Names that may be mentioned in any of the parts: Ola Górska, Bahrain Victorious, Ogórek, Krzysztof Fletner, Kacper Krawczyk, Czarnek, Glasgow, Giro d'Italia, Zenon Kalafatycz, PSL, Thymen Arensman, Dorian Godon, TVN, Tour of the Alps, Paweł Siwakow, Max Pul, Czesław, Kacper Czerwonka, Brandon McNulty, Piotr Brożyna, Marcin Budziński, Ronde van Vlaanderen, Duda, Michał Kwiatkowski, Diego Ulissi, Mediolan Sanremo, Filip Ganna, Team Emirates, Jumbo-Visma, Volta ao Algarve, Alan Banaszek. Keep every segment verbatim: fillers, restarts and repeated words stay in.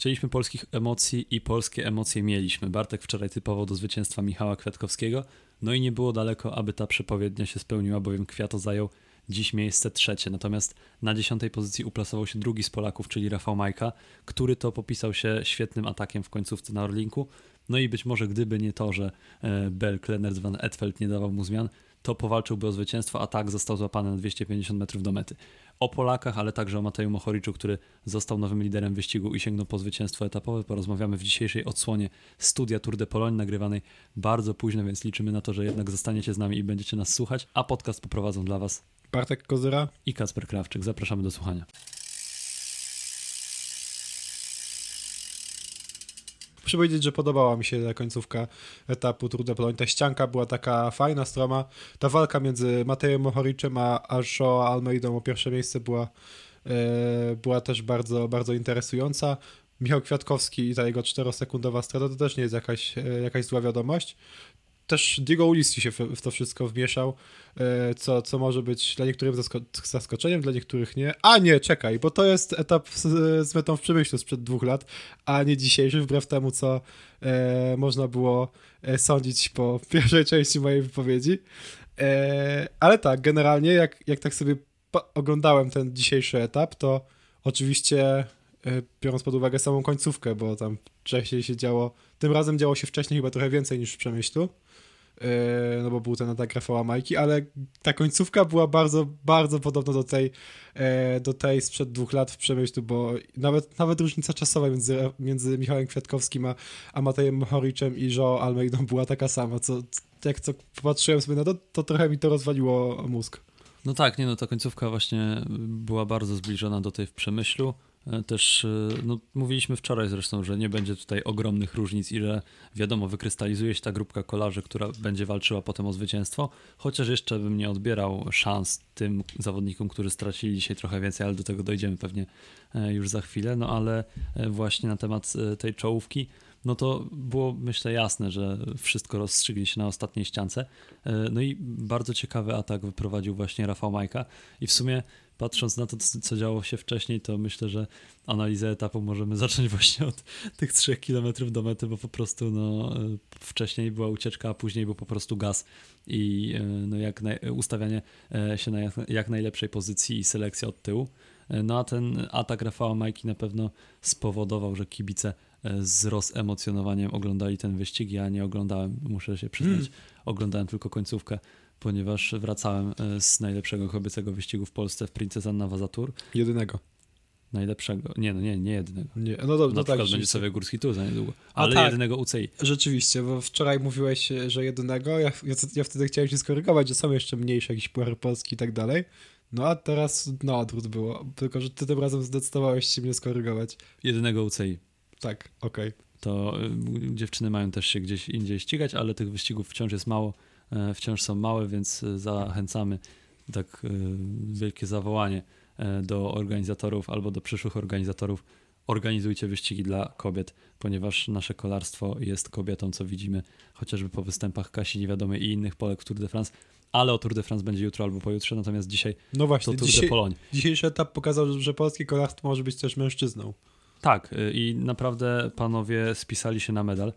Chcieliśmy polskich emocji i polskie emocje mieliśmy. Bartek wczoraj typował do zwycięstwa Michała Kwiatkowskiego, no i nie było daleko, aby ta przepowiednia się spełniła, bowiem Kwiato zajął dziś miejsce trzecie, natomiast na dziesiątej pozycji uplasował się drugi z Polaków, czyli Rafał Majka, który to popisał się świetnym atakiem w końcówce na Orlinku. No i być może gdyby nie to, że Belg Lennart van Eetvelt nie dawał mu zmian, to powalczyłby o zwycięstwo, a tak został złapany na dwieście pięćdziesiąt metrów do mety. O Polakach, ale także o Mateju Mohoriczu, który został nowym liderem wyścigu i sięgnął po zwycięstwo etapowe, porozmawiamy w dzisiejszej odsłonie studia Tour de Pologne, nagrywanej bardzo późno, więc liczymy na to, że jednak zostaniecie z nami i będziecie nas słuchać, a podcast poprowadzą dla Was Bartek Kozyra i Kacper Krawczyk. Zapraszamy do słuchania. Muszę powiedzieć, że podobała mi się ta końcówka etapu Tour de Pologne. Ta ścianka była taka fajna, stroma. Ta walka między Matejem Mohoriczem a João Almeidą o pierwsze miejsce była, yy, była też bardzo, bardzo interesująca. Michał Kwiatkowski i ta jego czterosekundowa strata to też nie jest jakaś, jakaś zła wiadomość. Też Diego Ulissi się w to wszystko wmieszał, co, co może być dla niektórych zaskoczeniem, dla niektórych nie. A nie, czekaj, bo to jest etap z, z metą w Przemyślu sprzed dwóch lat, a nie dzisiejszy, wbrew temu, co e, można było sądzić po pierwszej części mojej wypowiedzi. E, ale tak, generalnie jak, jak tak sobie oglądałem ten dzisiejszy etap, to oczywiście biorąc pod uwagę samą końcówkę, bo tam wcześniej się działo, tym razem działo się wcześniej chyba trochę więcej niż w Przemyślu, no bo był ten atak Rafała Majki, ale ta końcówka była bardzo, bardzo podobna do tej, do tej sprzed dwóch lat w Przemyślu, bo nawet, nawet różnica czasowa między, między Michałem Kwiatkowskim a, a Matejem Mohoriczem i João Almeidą była taka sama. Co, jak co popatrzyłem sobie na to, to trochę mi to rozwaliło mózg. No tak, nie no, ta końcówka właśnie była bardzo zbliżona do tej w Przemyślu. Też no, mówiliśmy wczoraj zresztą, że nie będzie tutaj ogromnych różnic i że wiadomo, wykrystalizuje się ta grupka kolarzy, która będzie walczyła potem o zwycięstwo, chociaż jeszcze bym nie odbierał szans tym zawodnikom, którzy stracili dzisiaj trochę więcej, ale do tego dojdziemy pewnie już za chwilę. No ale właśnie na temat tej czołówki, no to było myślę jasne, że wszystko rozstrzygnie się na ostatniej ściance. No i bardzo ciekawy atak wyprowadził właśnie Rafał Majka i w sumie patrząc na to, co działo się wcześniej, to myślę, że analizę etapu możemy zacząć właśnie od tych trzech kilometrów do mety, bo po prostu no, wcześniej była ucieczka, a później był po prostu gaz i no, jak naj- ustawianie się na jak, jak najlepszej pozycji i selekcja od tyłu. No a ten atak Rafała Majki na pewno spowodował, że kibice z rozemocjonowaniem oglądali ten wyścig. Ja nie oglądałem, muszę się przyznać, mm. oglądałem tylko końcówkę, ponieważ wracałem z najlepszego kobiecego wyścigu w Polsce w Princess Anna Wasa Tour. Jedynego. Najlepszego. Nie, no nie, nie jedynego. Nie, no dobrze, na przykład tak, będzie sobie Górski Tour za niedługo, ale tak, jedynego U C I. Rzeczywiście, bo wczoraj mówiłeś, że jedynego. Ja, ja, ja wtedy chciałem się skorygować, że są jeszcze mniejsze jakieś Puchary Polski i tak dalej. No a teraz na odwrót było, tylko że ty tym razem zdecydowałeś się mnie skorygować. Jedynego U C I. Tak, okej. Okay. To y, dziewczyny mają też się gdzieś indziej ścigać, ale tych wyścigów wciąż jest mało. Wciąż są małe, więc zachęcamy tak wielkie zawołanie do organizatorów albo do przyszłych organizatorów. Organizujcie wyścigi dla kobiet, ponieważ nasze kolarstwo jest kobietą, co widzimy chociażby po występach Kasi Niewiadomej i innych Polek w Tour de France, ale o Tour de France będzie jutro albo pojutrze, natomiast dzisiaj no właśnie, to Tour dzisiaj, de Pologne. Dzisiejszy etap pokazał, że polskie kolarstwo może być też mężczyzną. Tak, i naprawdę panowie spisali się na medal.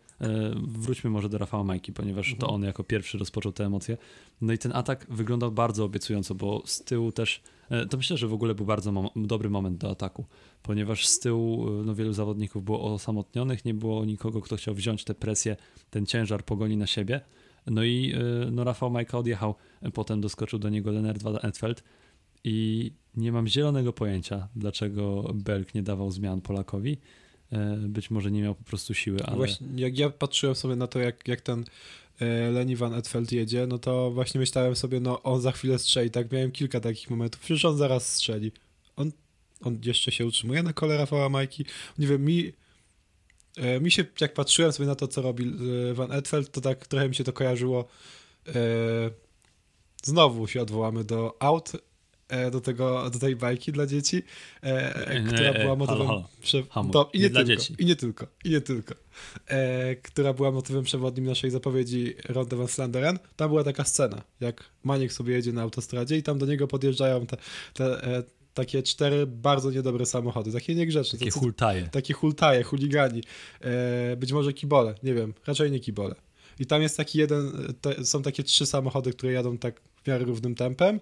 Wróćmy może do Rafała Majki, ponieważ to on jako pierwszy rozpoczął te emocje. No i ten atak wyglądał bardzo obiecująco, bo z tyłu też, to myślę, że w ogóle był bardzo mom- dobry moment do ataku, ponieważ z tyłu no, wielu zawodników było osamotnionych, nie było nikogo, kto chciał wziąć tę presję, ten ciężar pogoni na siebie. No i no, Rafał Majka odjechał, potem doskoczył do niego Lennart van Eetvelt i nie mam zielonego pojęcia, dlaczego Belg nie dawał zmian Polakowi. Być może nie miał po prostu siły, ale... Właśnie, jak ja patrzyłem sobie na to, jak, jak ten Lenny van Eetvelt jedzie, no to właśnie myślałem sobie, no on za chwilę strzeli, tak? Miałem kilka takich momentów, przecież on zaraz strzeli. On, on jeszcze się utrzymuje na kole Rafała Majki. Nie wiem, mi... Mi się, jak patrzyłem sobie na to, co robi van Eetvelt, to tak trochę mi się to kojarzyło. Znowu się odwołamy do aut, do tego, do tej bajki dla dzieci, e, nie, która była motywem... Halo, halo. Prze... Do, i, nie nie tylko, dla dzieci. I nie tylko, i nie tylko. E, która była motywem przewodnim naszej zapowiedzi Ronde van Vlaanderen. Tam była taka scena, jak Maniek sobie jedzie na autostradzie i tam do niego podjeżdżają te, te, takie cztery bardzo niedobre samochody, takie niegrzeczne. Takie hultaje. Takie hultaje, chuligani. E, być może kibole, nie wiem, raczej nie kibole. I tam jest taki jeden, te, są takie trzy samochody, które jadą tak w miarę równym tempem,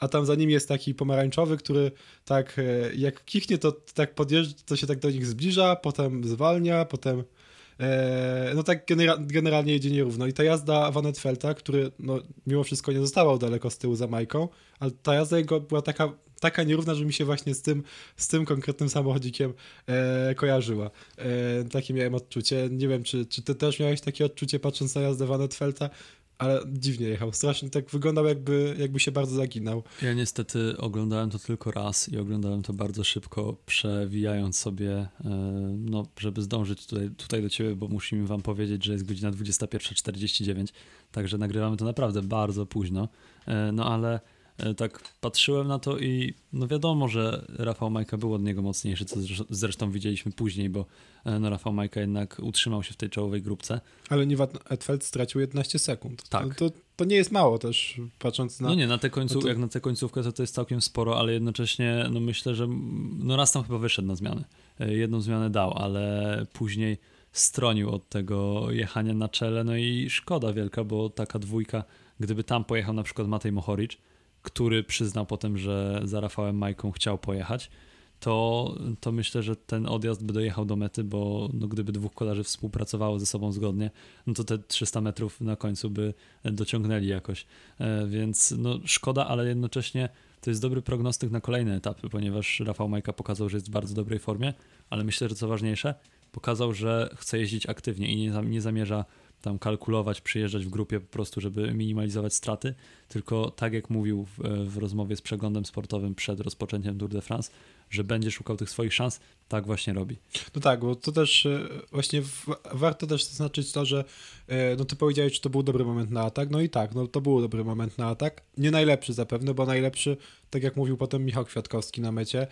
a tam za nim jest taki pomarańczowy, który tak e, jak kichnie, to tak podjeżdża, to się tak do nich zbliża, potem zwalnia, potem e, no tak genera- generalnie jedzie nierówno. I ta jazda Van Eetvelta, który no, mimo wszystko nie zostawał daleko z tyłu za Majką, ale ta jazda jego była taka, taka nierówna, że mi się właśnie z tym, z tym konkretnym samochodzikiem e, kojarzyła. E, takie miałem odczucie. Nie wiem, czy, czy ty też miałeś takie odczucie, patrząc na jazdę Van Eetvelta, ale dziwnie jechał. Strasznie tak wyglądał, jakby, jakby się bardzo zaginał. Ja niestety oglądałem to tylko raz i oglądałem to bardzo szybko, przewijając sobie, no, żeby zdążyć tutaj, tutaj do ciebie, bo musimy wam powiedzieć, że jest godzina dwudziesta pierwsza czterdzieści dziewięć, także nagrywamy to naprawdę bardzo późno. No ale tak patrzyłem na to i no wiadomo, że Rafał Majka był od niego mocniejszy, co zresztą widzieliśmy później, bo no Rafał Majka jednak utrzymał się w tej czołowej grupce. Ale nie, Van Eetvelt stracił jedenaście sekund. Tak. To, to nie jest mało też, patrząc na... No nie, na te końcu, to... jak na tę końcówkę to to jest całkiem sporo, ale jednocześnie no myślę, że no raz tam chyba wyszedł na zmiany. Jedną zmianę dał, ale później stronił od tego jechania na czele, no i szkoda wielka, bo taka dwójka, gdyby tam pojechał na przykład Matej Mohoric, który przyznał potem, że za Rafałem Majką chciał pojechać, to, to myślę, że ten odjazd by dojechał do mety, bo no, gdyby dwóch kolarzy współpracowało ze sobą zgodnie, no to te trzysta metrów na końcu by dociągnęli jakoś. Więc no, szkoda, ale jednocześnie to jest dobry prognostyk na kolejne etapy, ponieważ Rafał Majka pokazał, że jest w bardzo dobrej formie, ale myślę, że co ważniejsze, pokazał, że chce jeździć aktywnie i nie, nie zamierza tam kalkulować, przyjeżdżać w grupie po prostu, żeby minimalizować straty, tylko tak jak mówił w, w rozmowie z Przeglądem Sportowym przed rozpoczęciem Tour de France, że będzie szukał tych swoich szans, tak właśnie robi. No tak, bo to też właśnie w, warto też zaznaczyć to, że no ty powiedziałeś, że to był dobry moment na atak, no i tak, no to był dobry moment na atak, nie najlepszy zapewne, bo najlepszy, tak jak mówił potem Michał Kwiatkowski na mecie,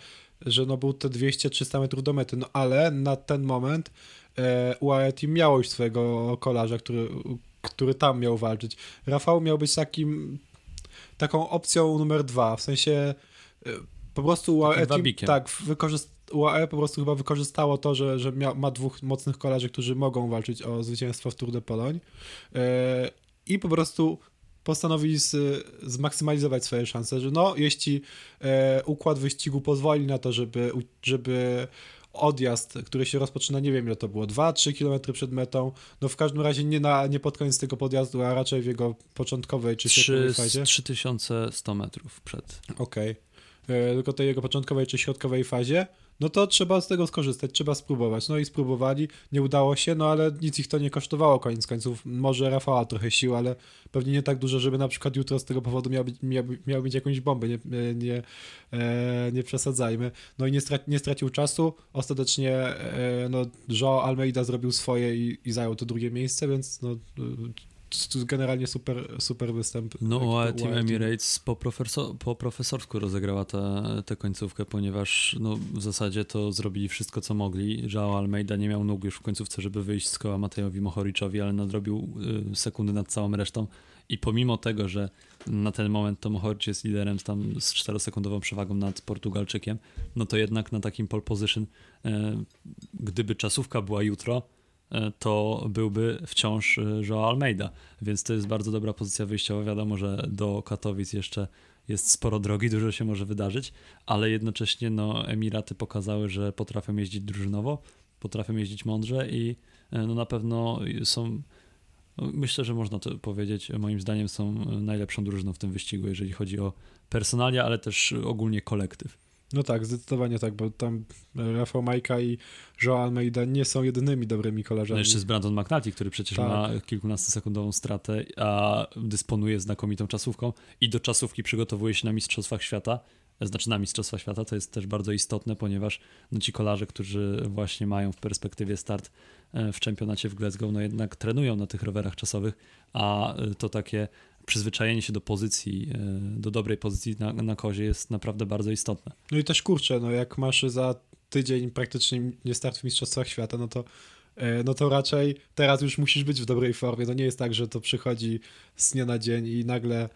że no był te dwieście trzysta metrów do mety, no ale na ten moment U A E Team miało już swojego kolarza, który, który tam miał walczyć. Rafał miał być takim taką opcją numer dwa, w sensie po prostu U A E Team, tak, wykorzyst- U A E po prostu chyba wykorzystało to, że, że mia- ma dwóch mocnych kolarzy, którzy mogą walczyć o zwycięstwo w Tour de Pologne yy, i po prostu postanowili z, zmaksymalizować swoje szanse, że no, jeśli yy, układ wyścigu pozwoli na to, żeby, żeby odjazd, który się rozpoczyna, nie wiem ile to było, dwa trzy kilometry przed metą, no w każdym razie nie, na, nie pod koniec tego podjazdu, a raczej w jego początkowej czy środkowej fazie. trzy tysiące sto metrów przed. Okej. Okay. Tylko tej jego początkowej czy środkowej fazie, no to trzeba z tego skorzystać, trzeba spróbować. No i spróbowali, nie udało się, no ale nic ich to nie kosztowało koniec końców. Może Rafała trochę sił, ale pewnie nie tak dużo, żeby na przykład jutro z tego powodu miał być, miał, miał być jakąś bombę, nie, nie, e, nie przesadzajmy. No i nie, straci, nie stracił czasu, ostatecznie e, no, João Almeida zrobił swoje i, i zajął to drugie miejsce, więc no... generalnie super, super występ. No a Team Emirates po, profesor, po profesorsku rozegrała tę końcówkę, ponieważ no, w zasadzie to zrobili wszystko, co mogli. João Almeida nie miał nóg już w końcówce, żeby wyjść z koła Matejowi Mohoricowi, ale nadrobił y, sekundy nad całą resztą i pomimo tego, że na ten moment to Mohoric jest liderem tam z czterosekundową przewagą nad Portugalczykiem, no to jednak na takim pole position, y, gdyby czasówka była jutro, to byłby wciąż João Almeida, więc to jest bardzo dobra pozycja wyjściowa. Wiadomo, że do Katowic jeszcze jest sporo drogi, dużo się może wydarzyć, ale jednocześnie no, Emiraty pokazały, że potrafią jeździć drużynowo, potrafią jeździć mądrze i no, na pewno są, myślę, że można to powiedzieć, moim zdaniem są najlepszą drużyną w tym wyścigu, jeżeli chodzi o personalia, ale też ogólnie kolektyw. No tak, zdecydowanie tak, bo tam Rafał Majka i João Almeida nie są jedynymi dobrymi kolarzami. No jeszcze jest Brandon McNulty, który przecież tak. ma kilkunastosekundową stratę, a dysponuje znakomitą czasówką i do czasówki przygotowuje się na Mistrzostwach Świata, znaczy na Mistrzostwa Świata, to jest też bardzo istotne, ponieważ no, ci kolarze, którzy właśnie mają w perspektywie start w czempionacie w Glasgow, no jednak trenują na tych rowerach czasowych, a to takie przyzwyczajenie się do pozycji, do dobrej pozycji na, na kozie jest naprawdę bardzo istotne. No i też kurczę, no jak masz za tydzień praktycznie nie start w Mistrzostwach Świata, no to, no to raczej teraz już musisz być w dobrej formie. To no nie jest tak, że to przychodzi z dnia na dzień i nagle,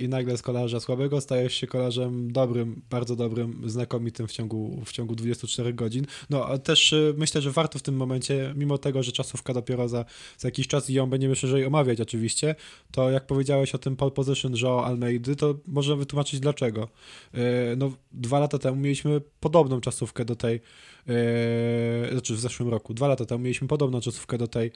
i nagle z kolarza słabego stajesz się kolarzem dobrym, bardzo dobrym, znakomitym w ciągu, w ciągu dwudziestu czterech godzin. No a też myślę, że warto w tym momencie, mimo tego, że czasówka dopiero za, za jakiś czas i ją będziemy szerzej omawiać oczywiście, to jak powiedziałeś o tym pole position João Almeidy, to możemy wytłumaczyć dlaczego. No dwa lata temu mieliśmy podobną czasówkę do tej, znaczy w zeszłym roku, dwa lata temu mieliśmy podobną czasówkę do tej,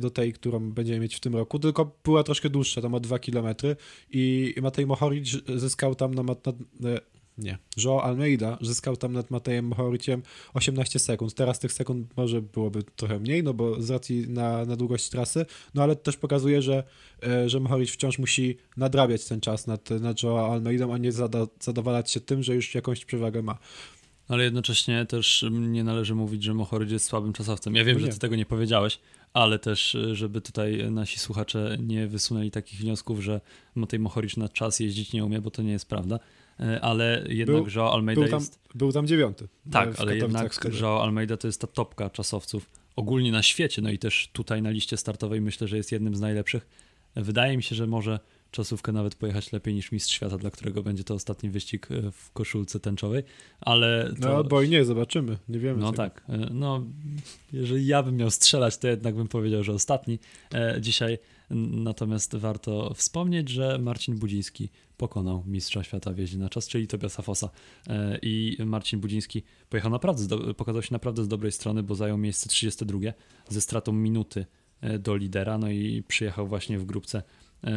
do tej, którą będziemy mieć w tym roku, tylko była troszkę dłuższa, tam o dwa kilometry i Matej Mohoric zyskał tam na... Mat, na nie, João Almeida zyskał tam nad Matejem Mohoriciem osiemnaście sekund. Teraz tych sekund może byłoby trochę mniej, no bo z racji na, na długość trasy, no ale też pokazuje, że, że Mohoric wciąż musi nadrabiać ten czas nad, nad João Almeidą, a nie zada, zadowalać się tym, że już jakąś przewagę ma. Ale jednocześnie też nie należy mówić, że Mohoric jest słabym czasowcem. Ja wiem, nie. że ty tego nie powiedziałeś, ale też, żeby tutaj nasi słuchacze nie wysunęli takich wniosków, że Matej Mohoric na czas jeździć nie umie, bo to nie jest prawda. Ale jednak był, João Almeida był tam, jest... Był tam dziewiąty. Tak, ale jednak João Almeida to jest ta topka czasowców ogólnie na świecie, no i też tutaj na liście startowej myślę, że jest jednym z najlepszych. Wydaje mi się, że może czasówkę nawet pojechać lepiej niż Mistrz Świata, dla którego będzie to ostatni wyścig w koszulce tęczowej, ale... To... No bo i nie, zobaczymy, nie wiemy. No tego. Tak, no jeżeli ja bym miał strzelać, to jednak bym powiedział, że ostatni dzisiaj. Natomiast warto wspomnieć, że Marcin Budziński pokonał Mistrza Świata w jeździe na czas, czyli Tobiasa Fossa. I Marcin Budziński pojechał naprawdę, pokazał się naprawdę z dobrej strony, bo zajął miejsce trzydzieści dwa ze stratą minuty do lidera, no i przyjechał właśnie w grupce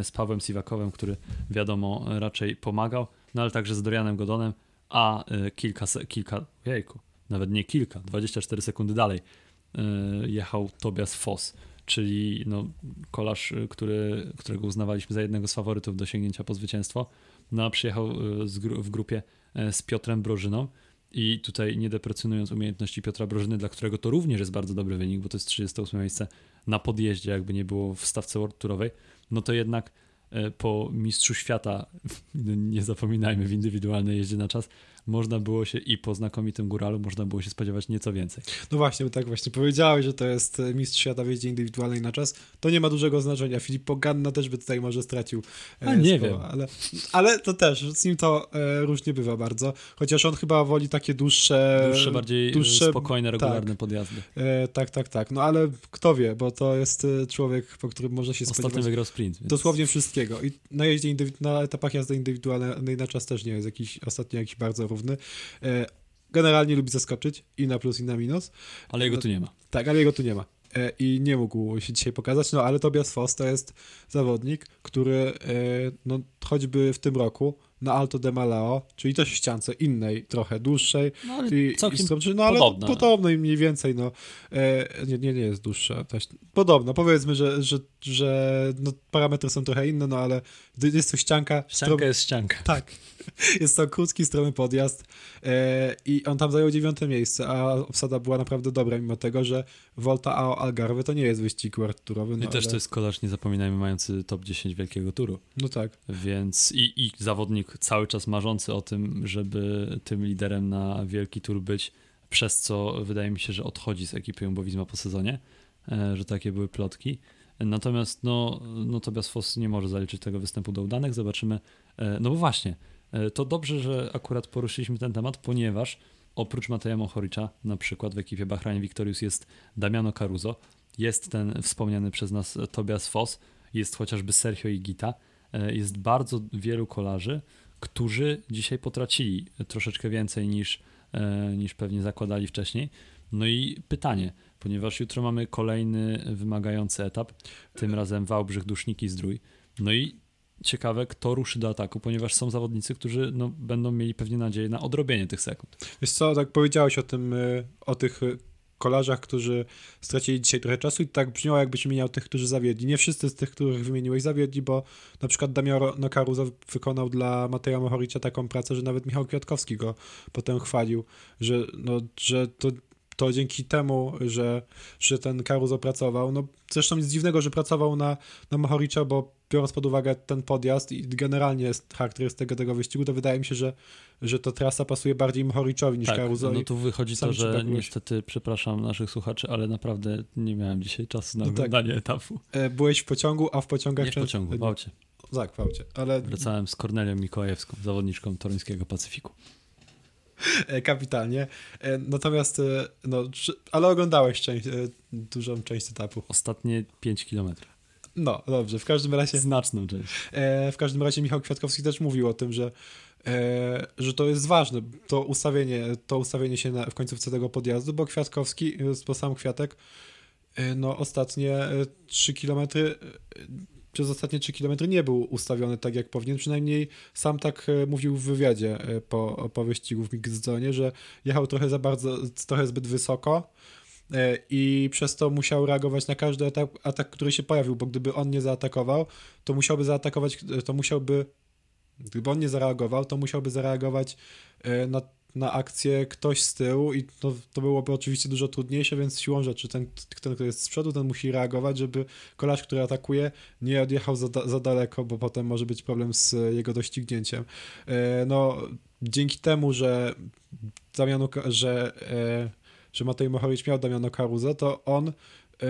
z Pawłem Siwakowem, który wiadomo raczej pomagał, no ale także z Dorianem Godonem, a kilka, kilka jejku, nawet nie kilka, dwadzieścia cztery sekundy dalej jechał Tobias Foss, czyli no, kolarz, który, którego uznawaliśmy za jednego z faworytów do sięgnięcia po zwycięstwo, no a przyjechał z gru- w grupie z Piotrem Brożyną i tutaj nie deprecjonując umiejętności Piotra Brożyny, dla którego to również jest bardzo dobry wynik, bo to jest trzydzieste ósme miejsce na podjeździe, jakby nie było w stawce World Tourowej, no to jednak po Mistrzu Świata, nie zapominajmy, w indywidualnej jeździe na czas, można było się i po znakomitym góralu można było się spodziewać nieco więcej. No właśnie, bo tak właśnie powiedziałeś, że to jest Mistrz Świata w jeździe indywidualnej na czas, to nie ma dużego znaczenia. Filip Ganna też by tutaj może stracił. A nie sporo, wiem. Ale, ale to też, z nim to różnie bywa bardzo, chociaż on chyba woli takie dłuższe... Dłuższe, bardziej dłuższe, spokojne, regularne tak, podjazdy. E, tak, tak, tak. No ale kto wie, bo to jest człowiek, po którym można się spodziewać. Ostatnio wygrał sprint. Więc... Dosłownie wszystkiego. I na jeździe, na etapach jazdy indywidualnej na czas też nie jest jakiś, ostatnio jakiś bardzo równy. Generalnie lubi zaskoczyć i na plus, i na minus. Ale jego tu nie ma. Tak, ale jego tu nie ma. I nie mógł się dzisiaj pokazać, no ale Tobias Foss to jest zawodnik, który no, choćby w tym roku na Alto de Malao, czyli też w ściance innej, trochę dłuższej. No ale i, całkiem i no, ale podobne. Podobno i mniej więcej, no. Nie, nie, nie jest dłuższa. Podobno, powiedzmy, że, że, że no, parametry są trochę inne, no ale jest to ścianka. Ścianka strom... jest ścianka. Tak. Jest to krótki, stromy podjazd i on tam zajął dziewiąte miejsce, a obsada była naprawdę dobra, mimo tego, że Volta ao Algarve to nie jest wyścig world tourowy. No, i też ale... to jest kolarz, nie zapominajmy, mający top dziesięć wielkiego turu. No tak. Więc i, i zawodnik cały czas marzący o tym, żeby tym liderem na wielki tur być, przez co wydaje mi się, że odchodzi z ekipy Jumbo-Visma po sezonie, że takie były plotki. Natomiast no, no Tobias Foss nie może zaliczyć tego występu do udanych, zobaczymy. No bo właśnie, to dobrze, że akurat poruszyliśmy ten temat, ponieważ oprócz Mateja Mohoricza na przykład w ekipie Bahrain Victorious jest Damiano Caruso, jest ten wspomniany przez nas Tobias Foss, jest chociażby Sergio Higuita, jest bardzo wielu kolarzy, którzy dzisiaj potracili troszeczkę więcej niż, niż pewnie zakładali wcześniej. No i pytanie, ponieważ jutro mamy kolejny wymagający etap, tym razem Wałbrzych-Duszniki Zdrój, no i ciekawe, kto ruszy do ataku, ponieważ są zawodnicy, którzy no, będą mieli pewnie nadzieję na odrobienie tych sekund. Wiesz co, tak powiedziałeś o tym, o tych kolarzach, którzy stracili dzisiaj trochę czasu i tak brzmiało, jakbyś mieniał tych, którzy zawiedli. Nie wszyscy z tych, których wymieniłeś, zawiedli, bo na przykład Damiano Caruso wykonał dla Mateja Mohoricia taką pracę, że nawet Michał Kwiatkowski go potem chwalił, że, no, że to... to dzięki temu, że, że ten Caruso pracował, no zresztą nic dziwnego, że pracował na, na Mohoricza, bo biorąc pod uwagę ten podjazd i generalnie charakterystykę tego wyścigu, to wydaje mi się, że, że ta trasa pasuje bardziej Mohoriczowi niż tak, Caruso. No tu wychodzi to, że tak niestety, przepraszam naszych słuchaczy, ale naprawdę nie miałem dzisiaj czasu na oglądanie no tak. etapu. Byłeś w pociągu, a w pociągach... Nie w pociągu, w aucie. Tak, w aucie. Ale... Wracałem z Kornelią Mikołajewską, zawodniczką toruńskiego Pacyfiku. Kapitalnie. Natomiast, no, ale oglądałeś część, dużą część etapu. Ostatnie pięć kilometrów. No, dobrze, w każdym razie... Znaczną część. W każdym razie Michał Kwiatkowski też mówił o tym, że, że to jest ważne, to ustawienie, to ustawienie się na, w końcówce tego podjazdu, bo Kwiatkowski, bo sam Kwiatek, no ostatnie trzy kilometry... przez ostatnie trzy kilometry nie był ustawiony tak, jak powinien. Przynajmniej sam tak mówił w wywiadzie po, po wyścigu w Mikszonie, że jechał trochę za bardzo, trochę zbyt wysoko i przez to musiał reagować na każdy atak, atak, który się pojawił, bo gdyby on nie zaatakował, to musiałby zaatakować, to musiałby, gdyby on nie zareagował, to musiałby zareagować na, na akcję ktoś z tyłu i to, to byłoby oczywiście dużo trudniejsze, więc siłą rzeczy ten, ten, kto jest z przodu, ten musi reagować, żeby kolarz, który atakuje, nie odjechał za, za daleko, bo potem może być problem z jego doścignięciem. No, dzięki temu, że Damiano, że, że Matej Mohoric miał Damiano Caruso, to on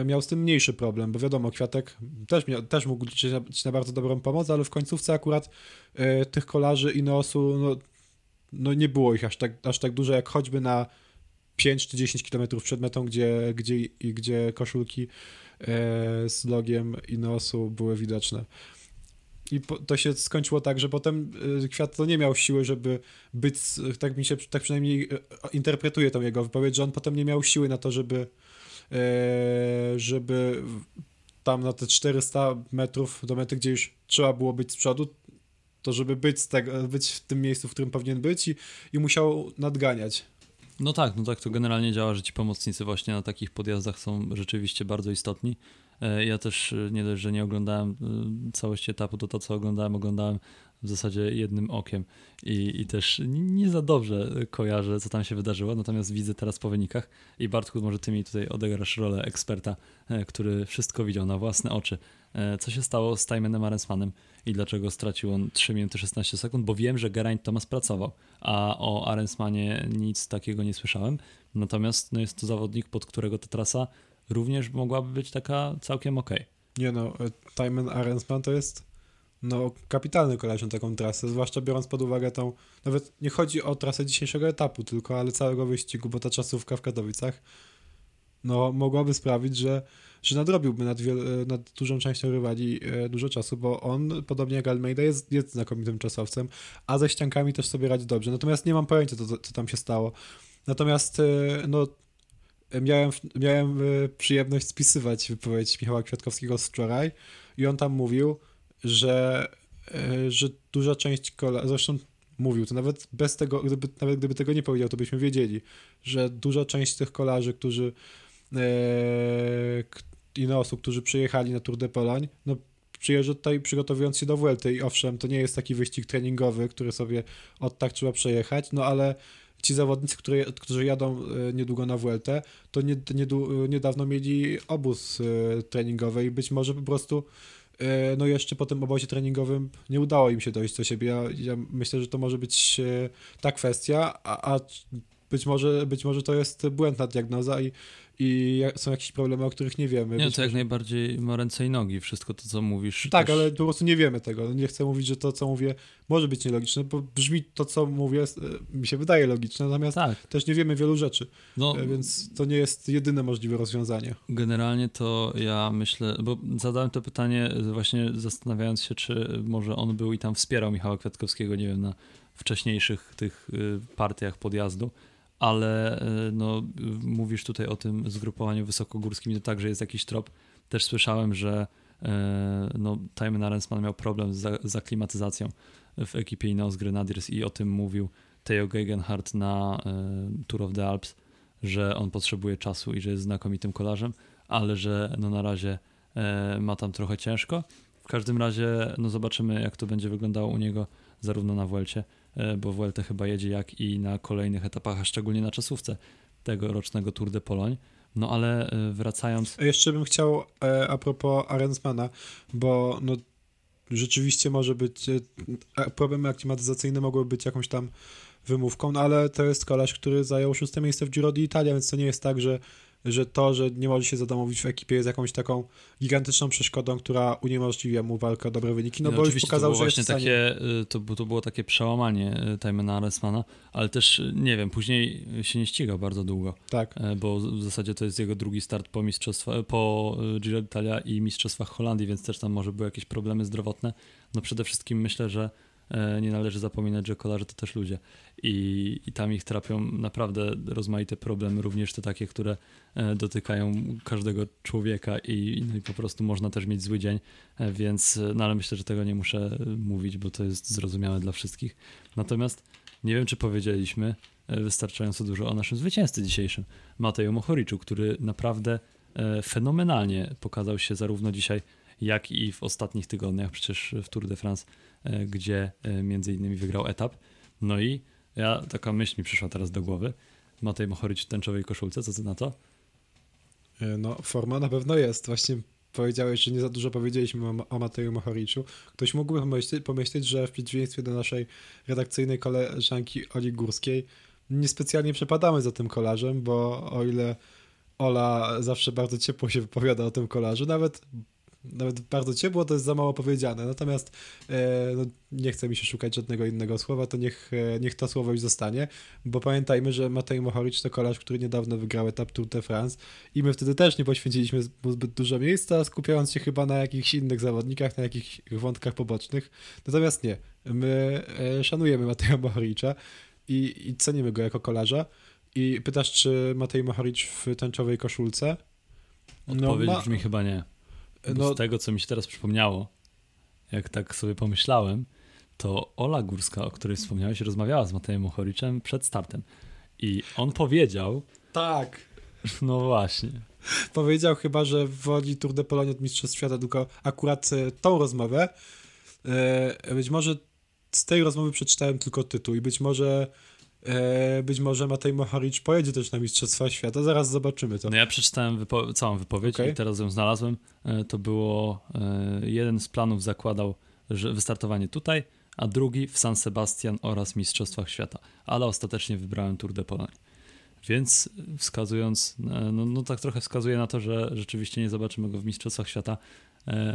miał z tym mniejszy problem, bo wiadomo, Kwiatek też, miał, też mógł liczyć na, na bardzo dobrą pomoc, ale w końcówce akurat tych kolarzy Ineosu, no no nie było ich aż tak, aż tak dużo jak choćby na pięć czy dziesięć kilometrów przed metą, gdzie, gdzie, gdzie koszulki e, z logiem Ineosu były widoczne. I po, to się skończyło tak, że potem e, Kwiat to nie miał siły, żeby być, tak mi się, tak przynajmniej interpretuję tą jego wypowiedź, że on potem nie miał siły na to, żeby e, żeby tam na te czterysta metrów do mety, gdzie już trzeba było być z przodu, to żeby być, z tego, być w tym miejscu, w którym powinien być i, i musiał nadganiać. No tak, no tak to generalnie działa, że ci pomocnicy właśnie na takich podjazdach są rzeczywiście bardzo istotni. Ja też nie dość, że nie oglądałem całości etapu, to to co oglądałem, oglądałem w zasadzie jednym okiem i, i też nie za dobrze kojarzę, co tam się wydarzyło, natomiast widzę teraz po wynikach i Bartku, może ty mi tutaj odegrasz rolę eksperta, który wszystko widział na własne oczy. Co się stało z Thymenem Arensmanem i dlaczego stracił on trzy minuty szesnaście sekund, bo wiem, że Geraint Thomas pracował, a o Arensmanie nic takiego nie słyszałem, natomiast no, jest to zawodnik, pod którego ta trasa również mogłaby być taka całkiem okej. Okay. Nie no, Thymen Arensman to jest no kapitalny kolarz na taką trasę, zwłaszcza biorąc pod uwagę tą, nawet nie chodzi o trasę dzisiejszego etapu tylko, ale całego wyścigu, bo ta czasówka w Katowicach no mogłaby sprawić, że, że nadrobiłby nad, wiel- nad dużą częścią rywali dużo czasu, bo on, podobnie jak Almeida, jest, jest znakomitym czasowcem, a ze ściankami też sobie radzi dobrze. Natomiast nie mam pojęcia, co, co tam się stało. Natomiast no Miałem, miałem przyjemność spisywać wypowiedź Michała Kwiatkowskiego z wczoraj i on tam mówił, że, że duża część kolarzy, zresztą mówił to nawet bez tego, gdyby, nawet gdyby tego nie powiedział, to byśmy wiedzieli, że duża część tych kolarzy, którzy e, Ineosu, którzy przyjechali na Tour de Pologne, no przyjeżdża tutaj przygotowując się do Vuelty i owszem, to nie jest taki wyścig treningowy, który sobie od tak trzeba przejechać, no ale ci zawodnicy, które, którzy jadą niedługo na Vueltę, to nie, nie, niedawno mieli obóz treningowy i być może po prostu no jeszcze po tym obozie treningowym nie udało im się dojść do siebie. Ja, ja myślę, że to może być ta kwestia, a, a być, może, być może to jest błędna diagnoza i, i są jakieś problemy, o których nie wiemy. Nie, być to może... jak najbardziej ma ręce i nogi, wszystko to, co mówisz. Tak, też... ale po prostu nie wiemy tego. Nie chcę mówić, że to, co mówię, może być nielogiczne, bo brzmi to, co mówię, mi się wydaje logiczne, natomiast tak. też nie wiemy wielu rzeczy, no, więc to nie jest jedyne możliwe rozwiązanie. Generalnie to ja myślę, bo zadałem to pytanie właśnie zastanawiając się, czy może on był i tam wspierał Michała Kwiatkowskiego, nie wiem, na wcześniejszych tych partiach podjazdu, ale no, mówisz tutaj o tym zgrupowaniu wysokogórskim, to także jest jakiś trop. Też słyszałem, że no, Thymen Arensman miał problem z zaklimatyzacją w ekipie Ineos Grenadiers i o tym mówił Theo Gegenhardt na Tour of the Alps, że on potrzebuje czasu i że jest znakomitym kolarzem, ale że no, na razie ma tam trochę ciężko. W każdym razie no, zobaczymy, jak to będzie wyglądało u niego zarówno na Vuelcie, bo Vuelta chyba jedzie, jak i na kolejnych etapach, a szczególnie na czasówce tegorocznego Tour de Pologne. No ale wracając... Jeszcze bym chciał a propos Arensmana, bo no, rzeczywiście może być, problemy aklimatyzacyjne mogły być jakąś tam wymówką, no ale to jest koleś, który zajął szóste miejsce w Giro d'Italia, więc to nie jest tak, że, że to, że nie może się zadomowić w ekipie jest jakąś taką gigantyczną przeszkodą, która uniemożliwia mu walkę o dobre wyniki, no, no bo już pokazał, to było że jest właśnie takie, to, to było takie przełamanie Thymena Arensmana, ale też, nie wiem, później się nie ścigał bardzo długo, tak, bo w zasadzie to jest jego drugi start po mistrzostwa, po Giro d'Italia i mistrzostwach Holandii, więc też tam może były jakieś problemy zdrowotne, no przede wszystkim myślę, że nie należy zapominać, że kolarze to też ludzie i, i tam ich trapią naprawdę rozmaite problemy, również te takie, które dotykają każdego człowieka i, no i po prostu można też mieć zły dzień, więc no ale myślę, że tego nie muszę mówić, bo to jest zrozumiałe dla wszystkich. Natomiast nie wiem, czy powiedzieliśmy wystarczająco dużo o naszym zwycięzcy dzisiejszym, Mateju Mohoriczu, który naprawdę fenomenalnie pokazał się zarówno dzisiaj, jak i w ostatnich tygodniach, przecież w Tour de France, gdzie między innymi wygrał etap. No i ja, taka myśl mi przyszła teraz do głowy. Matej Mohoric w tęczowej koszulce, co ty na to? No forma na pewno jest. Właśnie powiedziałeś, że nie za dużo powiedzieliśmy o, o Mateju Mohoriciu. Ktoś mógłby pomyśleć, pomyśleć, że w przeciwieństwie do naszej redakcyjnej koleżanki Oli Górskiej niespecjalnie przepadamy za tym kolarzem, bo o ile Ola zawsze bardzo ciepło się wypowiada o tym kolarzu, nawet Nawet bardzo ciepło, to jest za mało powiedziane. Natomiast e, no, nie chce mi się szukać żadnego innego słowa, to niech, e, niech to słowo już zostanie, bo pamiętajmy, że Matej Mohoric to kolarz, który niedawno wygrał etap Tour de France i my wtedy też nie poświęciliśmy mu zbyt dużo miejsca, skupiając się chyba na jakichś innych zawodnikach, na jakichś wątkach pobocznych. Natomiast nie, my e, szanujemy Mateja Mohoricza i, i cenimy go jako kolarza. I pytasz, czy Matej Mohoric w tęczowej koszulce? Odpowiedź no, ma... brzmi chyba nie. No, z tego, co mi się teraz przypomniało, jak tak sobie pomyślałem, to Ola Górska, o której wspomniałeś, rozmawiała z Matejem Mohoriczem przed startem i on powiedział... Tak. No właśnie. Powiedział chyba, że woli Tour de Pologne od Mistrzostw Świata, tylko akurat tą rozmowę, być może z tej rozmowy przeczytałem tylko tytuł i być może... Być może Matej Mohoric pojedzie też na Mistrzostwa Świata, zaraz zobaczymy to. No ja przeczytałem wypo- całą wypowiedź okay. i teraz ją znalazłem. To było, jeden z planów zakładał że wystartowanie tutaj, a drugi w San Sebastian oraz Mistrzostwach Świata, ale ostatecznie wybrałem Tour de Pologne. Więc wskazując, no, no tak trochę wskazuje na to, że rzeczywiście nie zobaczymy go w Mistrzostwach Świata.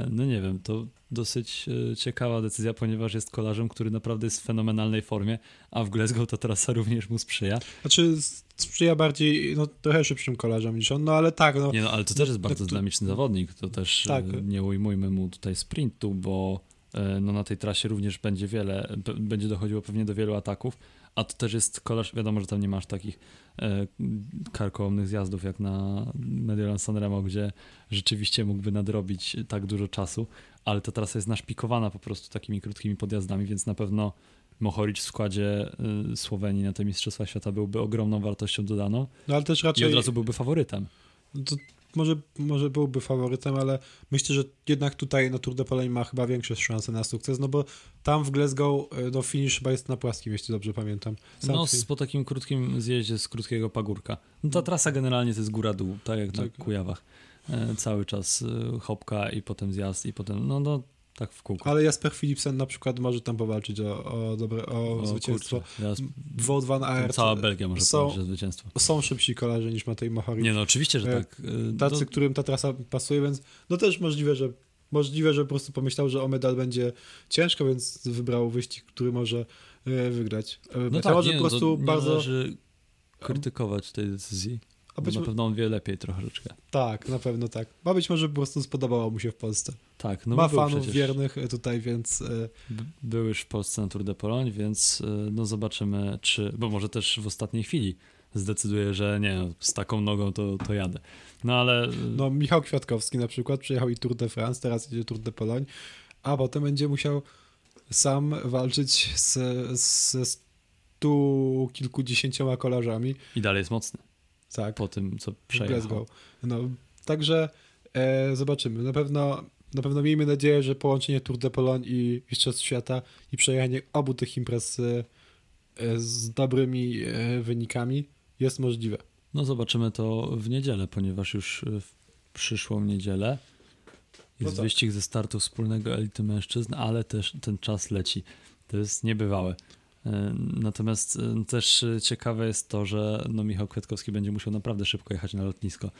No nie wiem, to dosyć ciekawa decyzja, ponieważ jest kolarzem, który naprawdę jest w fenomenalnej formie, a w Glasgow ta trasa również mu sprzyja. Znaczy sprzyja bardziej, no trochę szybszym kolarzem niż on, no ale tak. No. Nie no, ale to też jest bardzo no, dynamiczny to... zawodnik, to też tak. Nie ujmujmy mu tutaj sprintu, bo no, na tej trasie również będzie wiele, b- będzie dochodziło pewnie do wielu ataków, a to też jest kolarz, wiadomo, że tam nie masz takich e, karkołomnych zjazdów jak na Mediolan Sanremo, gdzie rzeczywiście mógłby nadrobić tak dużo czasu, ale ta trasa jest naszpikowana po prostu takimi krótkimi podjazdami, więc na pewno Mohoric w składzie y, Słowenii na te Mistrzostwa Świata byłby ogromną wartością dodaną, no, ale też raczej... i od razu byłby faworytem. To... Może, może byłby faworytem, ale myślę, że jednak tutaj na Tour de Pologne ma chyba większe szanse na sukces, no bo tam w Glasgow no finish chyba jest na płaskim, jeśli dobrze pamiętam. Sam no po takim krótkim zjeździe z krótkiego pagórka. No ta trasa generalnie to jest góra-dół, tak jak tak. na Kujawach. E, cały czas hopka i potem zjazd i potem, no no tak w kółko. Ale Jasper Philipsen na przykład może tam powalczyć o, o, dobre, o, o zwycięstwo. Volta ao Algarve. Cała Belgia może są, powalczyć o zwycięstwo. Są szybsi kolarze niż Matej Mohoric. Nie no, oczywiście, że tak. Tacy, do... którym ta trasa pasuje, więc no też możliwe, że możliwe, że po prostu pomyślał, że o medal będzie ciężko, więc wybrał wyścig, który może wygrać. No tak, może nie, po prostu nie bardzo... należy krytykować tej decyzji. A być... Na pewno on wie lepiej trochę troszeczkę. Tak, na pewno tak. A być może po prostu spodobało mu się w Polsce. Tak, no ma fanów przecież... wiernych tutaj, więc... Był już w Polsce na Tour de Pologne, więc no zobaczymy, czy... Bo może też w ostatniej chwili zdecyduje, że nie, z taką nogą to, to jadę. No ale... No Michał Kwiatkowski na przykład przyjechał i Tour de France, teraz jedzie Tour de Pologne, a potem będzie musiał sam walczyć z, z stu kilkudziesięcioma kolarzami. I dalej jest mocny. Tak. Po tym, co przejechał. No, także e, zobaczymy. Na pewno, na pewno miejmy nadzieję, że połączenie Tour de Pologne i Mistrzostw Świata i przejechanie obu tych imprez e, z dobrymi e, wynikami jest możliwe. No zobaczymy to w niedzielę, ponieważ już w przyszłą niedzielę Jest no wyścig ze startu wspólnego elity mężczyzn, ale też ten czas leci. To jest niebywałe. Natomiast też ciekawe jest to, że no Michał Kwiatkowski będzie musiał naprawdę szybko jechać na lotnisko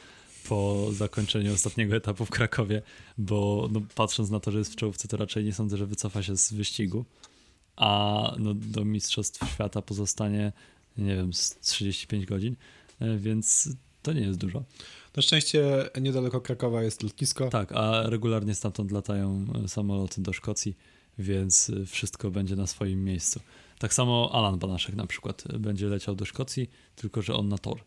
po zakończeniu ostatniego etapu w Krakowie, bo no patrząc na to, że jest w czołówce, to raczej nie sądzę, że wycofa się z wyścigu, a no do Mistrzostw Świata pozostanie, nie wiem, z trzydzieści pięć godzin, więc to nie jest dużo. Na szczęście niedaleko Krakowa jest lotnisko. Tak, a regularnie stamtąd latają samoloty do Szkocji, więc wszystko będzie na swoim miejscu. Tak samo Alan Banaszek na przykład będzie leciał do Szkocji, tylko że on na tor,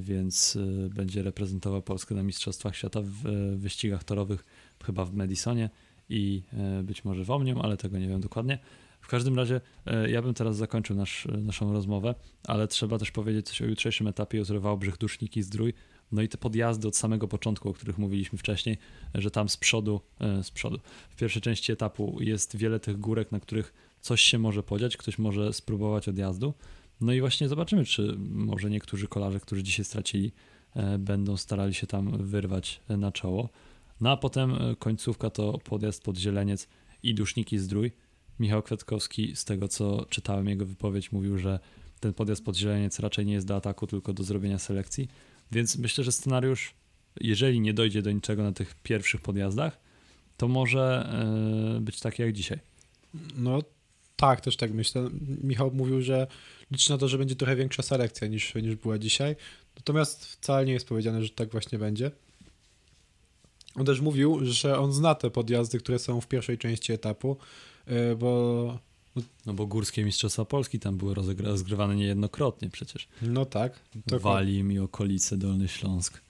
więc będzie reprezentował Polskę na Mistrzostwach Świata w wyścigach torowych, chyba w Madisonie i być może w Omnium, ale tego nie wiem dokładnie. W każdym razie ja bym teraz zakończył nasz, naszą rozmowę, ale trzeba też powiedzieć coś o jutrzejszym etapie Jutro Wałbrzych, Dusznik i Zdrój. No i te podjazdy od samego początku, o których mówiliśmy wcześniej, że tam z przodu, z przodu, w pierwszej części etapu jest wiele tych górek, na których coś się może podziać, ktoś może spróbować odjazdu. No i właśnie zobaczymy, czy może niektórzy kolarze, którzy dzisiaj stracili, będą starali się tam wyrwać na czoło. No a potem końcówka to podjazd pod Zieleniec i Duszniki Zdrój. Michał Kwiatkowski, z tego co czytałem jego wypowiedź, mówił, że ten podjazd pod Zieleniec raczej nie jest do ataku, tylko do zrobienia selekcji. Więc myślę, że scenariusz, jeżeli nie dojdzie do niczego na tych pierwszych podjazdach, to może być taki jak dzisiaj. No tak, też tak myślę. Michał mówił, że liczy na to, że będzie trochę większa selekcja niż, niż była dzisiaj. Natomiast wcale nie jest powiedziane, że tak właśnie będzie. On też mówił, że on zna te podjazdy, które są w pierwszej części etapu, bo... No bo górskie mistrzostwa Polski tam były rozgrywane niejednokrotnie przecież. No tak. Walim i okolice, Dolny Śląsk.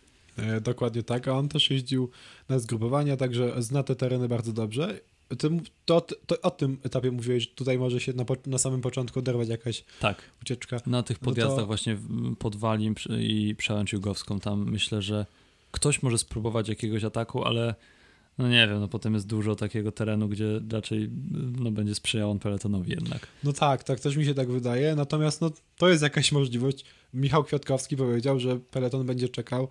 Dokładnie tak, a on też jeździł na zgrupowania, także zna te tereny bardzo dobrze. Tym, to, to o tym etapie mówiłeś, że tutaj może się na, na samym początku oderwać jakaś tak. ucieczka. Na tych podjazdach no to... właśnie pod Walim i Przełęcz Jugowską, tam myślę, że ktoś może spróbować jakiegoś ataku, ale no nie wiem, no potem jest dużo takiego terenu, gdzie raczej no, będzie sprzyjał on peletonowi jednak. No tak, tak, też mi się tak wydaje, natomiast no, to jest jakaś możliwość. Michał Kwiatkowski powiedział, że peleton będzie czekał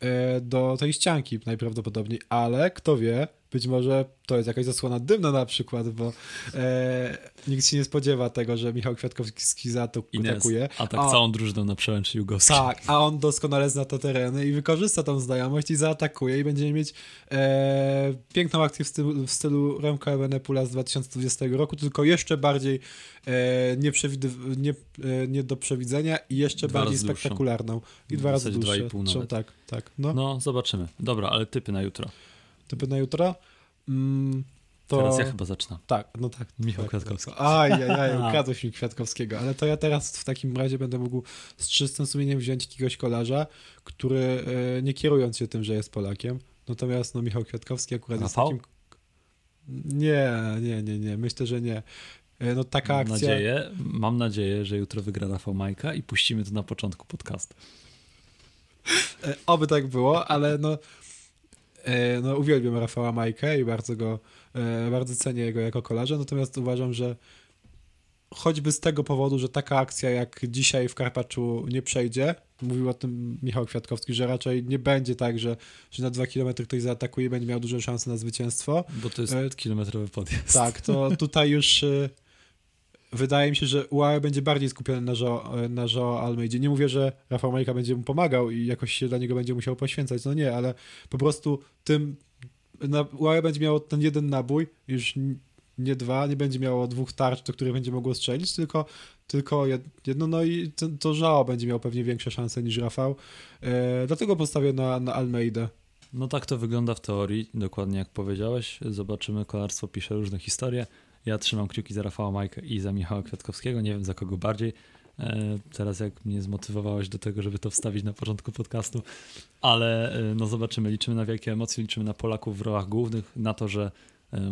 e, do tej ścianki najprawdopodobniej, ale kto wie, być może to jest jakaś zasłona dymna na przykład, bo e, nikt się nie spodziewa tego, że Michał Kwiatkowski za to atakuje. A tak całą drużyną na Przełęczy Jugowskiej. Tak, a on doskonale zna te tereny i wykorzysta tą znajomość i zaatakuje i będziemy mieć e, piękną akcję w stylu, w stylu Remco Evenepoela z dwa tysiące dwudziestego roku, tylko jeszcze bardziej e, nie, nie, e, nie do przewidzenia i jeszcze dwa bardziej spektakularną. I dwa razy dłuższą. Dwa tak, tak, no. no zobaczymy. Dobra, ale typy na jutro. Typy na jutro? Mm, to... Teraz ja chyba zacznę. Tak, no tak. Michał tak, Kwiatkowski. Ajajaj, ukradłeś mi Kwiatkowskiego, ale to ja teraz w takim razie będę mógł z czystym sumieniem wziąć jakiegoś kolarza, który nie kierując się tym, że jest Polakiem, natomiast no Michał Kwiatkowski akurat Rafał? Jest takim... Nie, nie, nie, nie, myślę, że nie. No taka akcja... Mam nadzieję, mam nadzieję, że jutro wygra Rafał Majka i puścimy to na początku podcastu. Oby tak było, ale no... No, uwielbiam Rafała Majkę i bardzo go, bardzo cenię go jako kolarza, natomiast uważam, że choćby z tego powodu, że taka akcja jak dzisiaj w Karpaczu nie przejdzie, mówił o tym Michał Kwiatkowski, że raczej nie będzie tak, że, że na dwa kilometry ktoś zaatakuje i będzie miał duże szanse na zwycięstwo. Bo to jest kilometrowy podjazd. Tak, to tutaj już... Wydaje mi się, że U A E będzie bardziej skupiony na João, na João Almeidzie. Nie mówię, że Rafał Majka będzie mu pomagał i jakoś się dla niego będzie musiał poświęcać. No nie, ale po prostu tym U A E będzie miało ten jeden nabój, już nie dwa, nie będzie miało dwóch tarcz, do których będzie mogło strzelić, tylko, tylko jedno. No i to João będzie miał pewnie większe szanse niż Rafał. E, dlatego postawię na, na Almeidę. No tak to wygląda w teorii, dokładnie jak powiedziałeś. Zobaczymy, kolarstwo pisze różne historie. Ja trzymam kciuki za Rafała Majkę i za Michała Kwiatkowskiego, nie wiem za kogo bardziej. Teraz jak mnie zmotywowałeś do tego, żeby to wstawić na początku podcastu, ale no zobaczymy, liczymy na wielkie emocje, liczymy na Polaków w rolach głównych, na to, że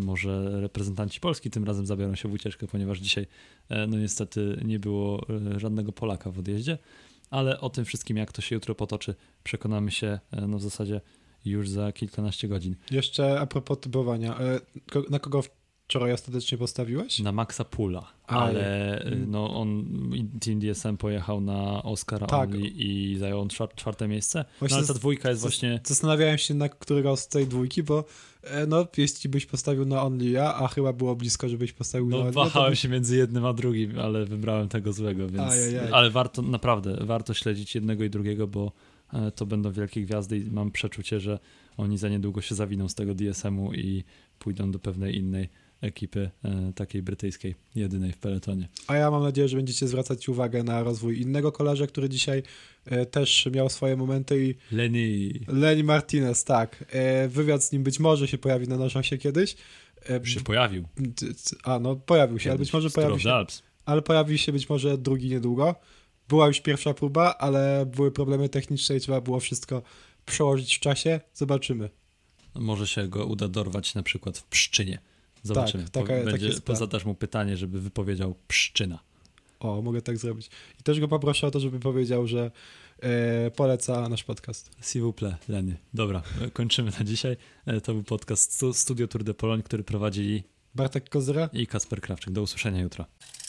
może reprezentanci Polski tym razem zabiorą się w ucieczkę, ponieważ dzisiaj no niestety nie było żadnego Polaka w odjeździe, ale o tym wszystkim, jak to się jutro potoczy, przekonamy się no w zasadzie już za kilkanaście godzin. Jeszcze a propos typowania, na kogo Wczoraj ostatecznie postawiłeś? Na Maxa Pula, ale mm. no on Team D S M pojechał na Oscara tak. i zajął on czwarte miejsce. Właśnie no ale ta dwójka jest z, właśnie... Zastanawiałem się, na którego z tej dwójki, bo no jeśli byś postawił na Only'a, a chyba było blisko, żebyś postawił no, na Only'a. Wahałem by... się między jednym a drugim, ale wybrałem tego złego, więc... Ajajaj. Ale warto, naprawdę, warto śledzić jednego i drugiego, bo to będą wielkie gwiazdy i mam przeczucie, że oni za niedługo się zawiną z tego D S M-u i pójdą do pewnej innej ekipy e, takiej brytyjskiej, jedynej w peletonie. A ja mam nadzieję, że będziecie zwracać uwagę na rozwój innego kolarza, który dzisiaj e, też miał swoje momenty. I Lenny. Lenny Martinez, tak. E, wywiad z nim być może się pojawi na naszą się kiedyś. E, się pojawił. A no, pojawił się, kiedyś. Ale być może pojawi się. Alps. Ale pojawi się być może drugi niedługo. Była już pierwsza próba, ale były problemy techniczne i trzeba było wszystko przełożyć w czasie. Zobaczymy. Może się go uda dorwać na przykład w Pszczynie. Zobaczymy. Tak, taka, będzie, tak pozadasz mu pytanie, żeby wypowiedział Pszczyna. O, mogę tak zrobić. I też go poproszę o to, żeby powiedział, że e, poleca nasz podcast. S'il vous plaît, Lenny. Dobra, kończymy na dzisiaj. To był podcast Studio Tour de Pologne, który prowadzili Bartek Kozyra i Kacper Krawczyk. Do usłyszenia jutro.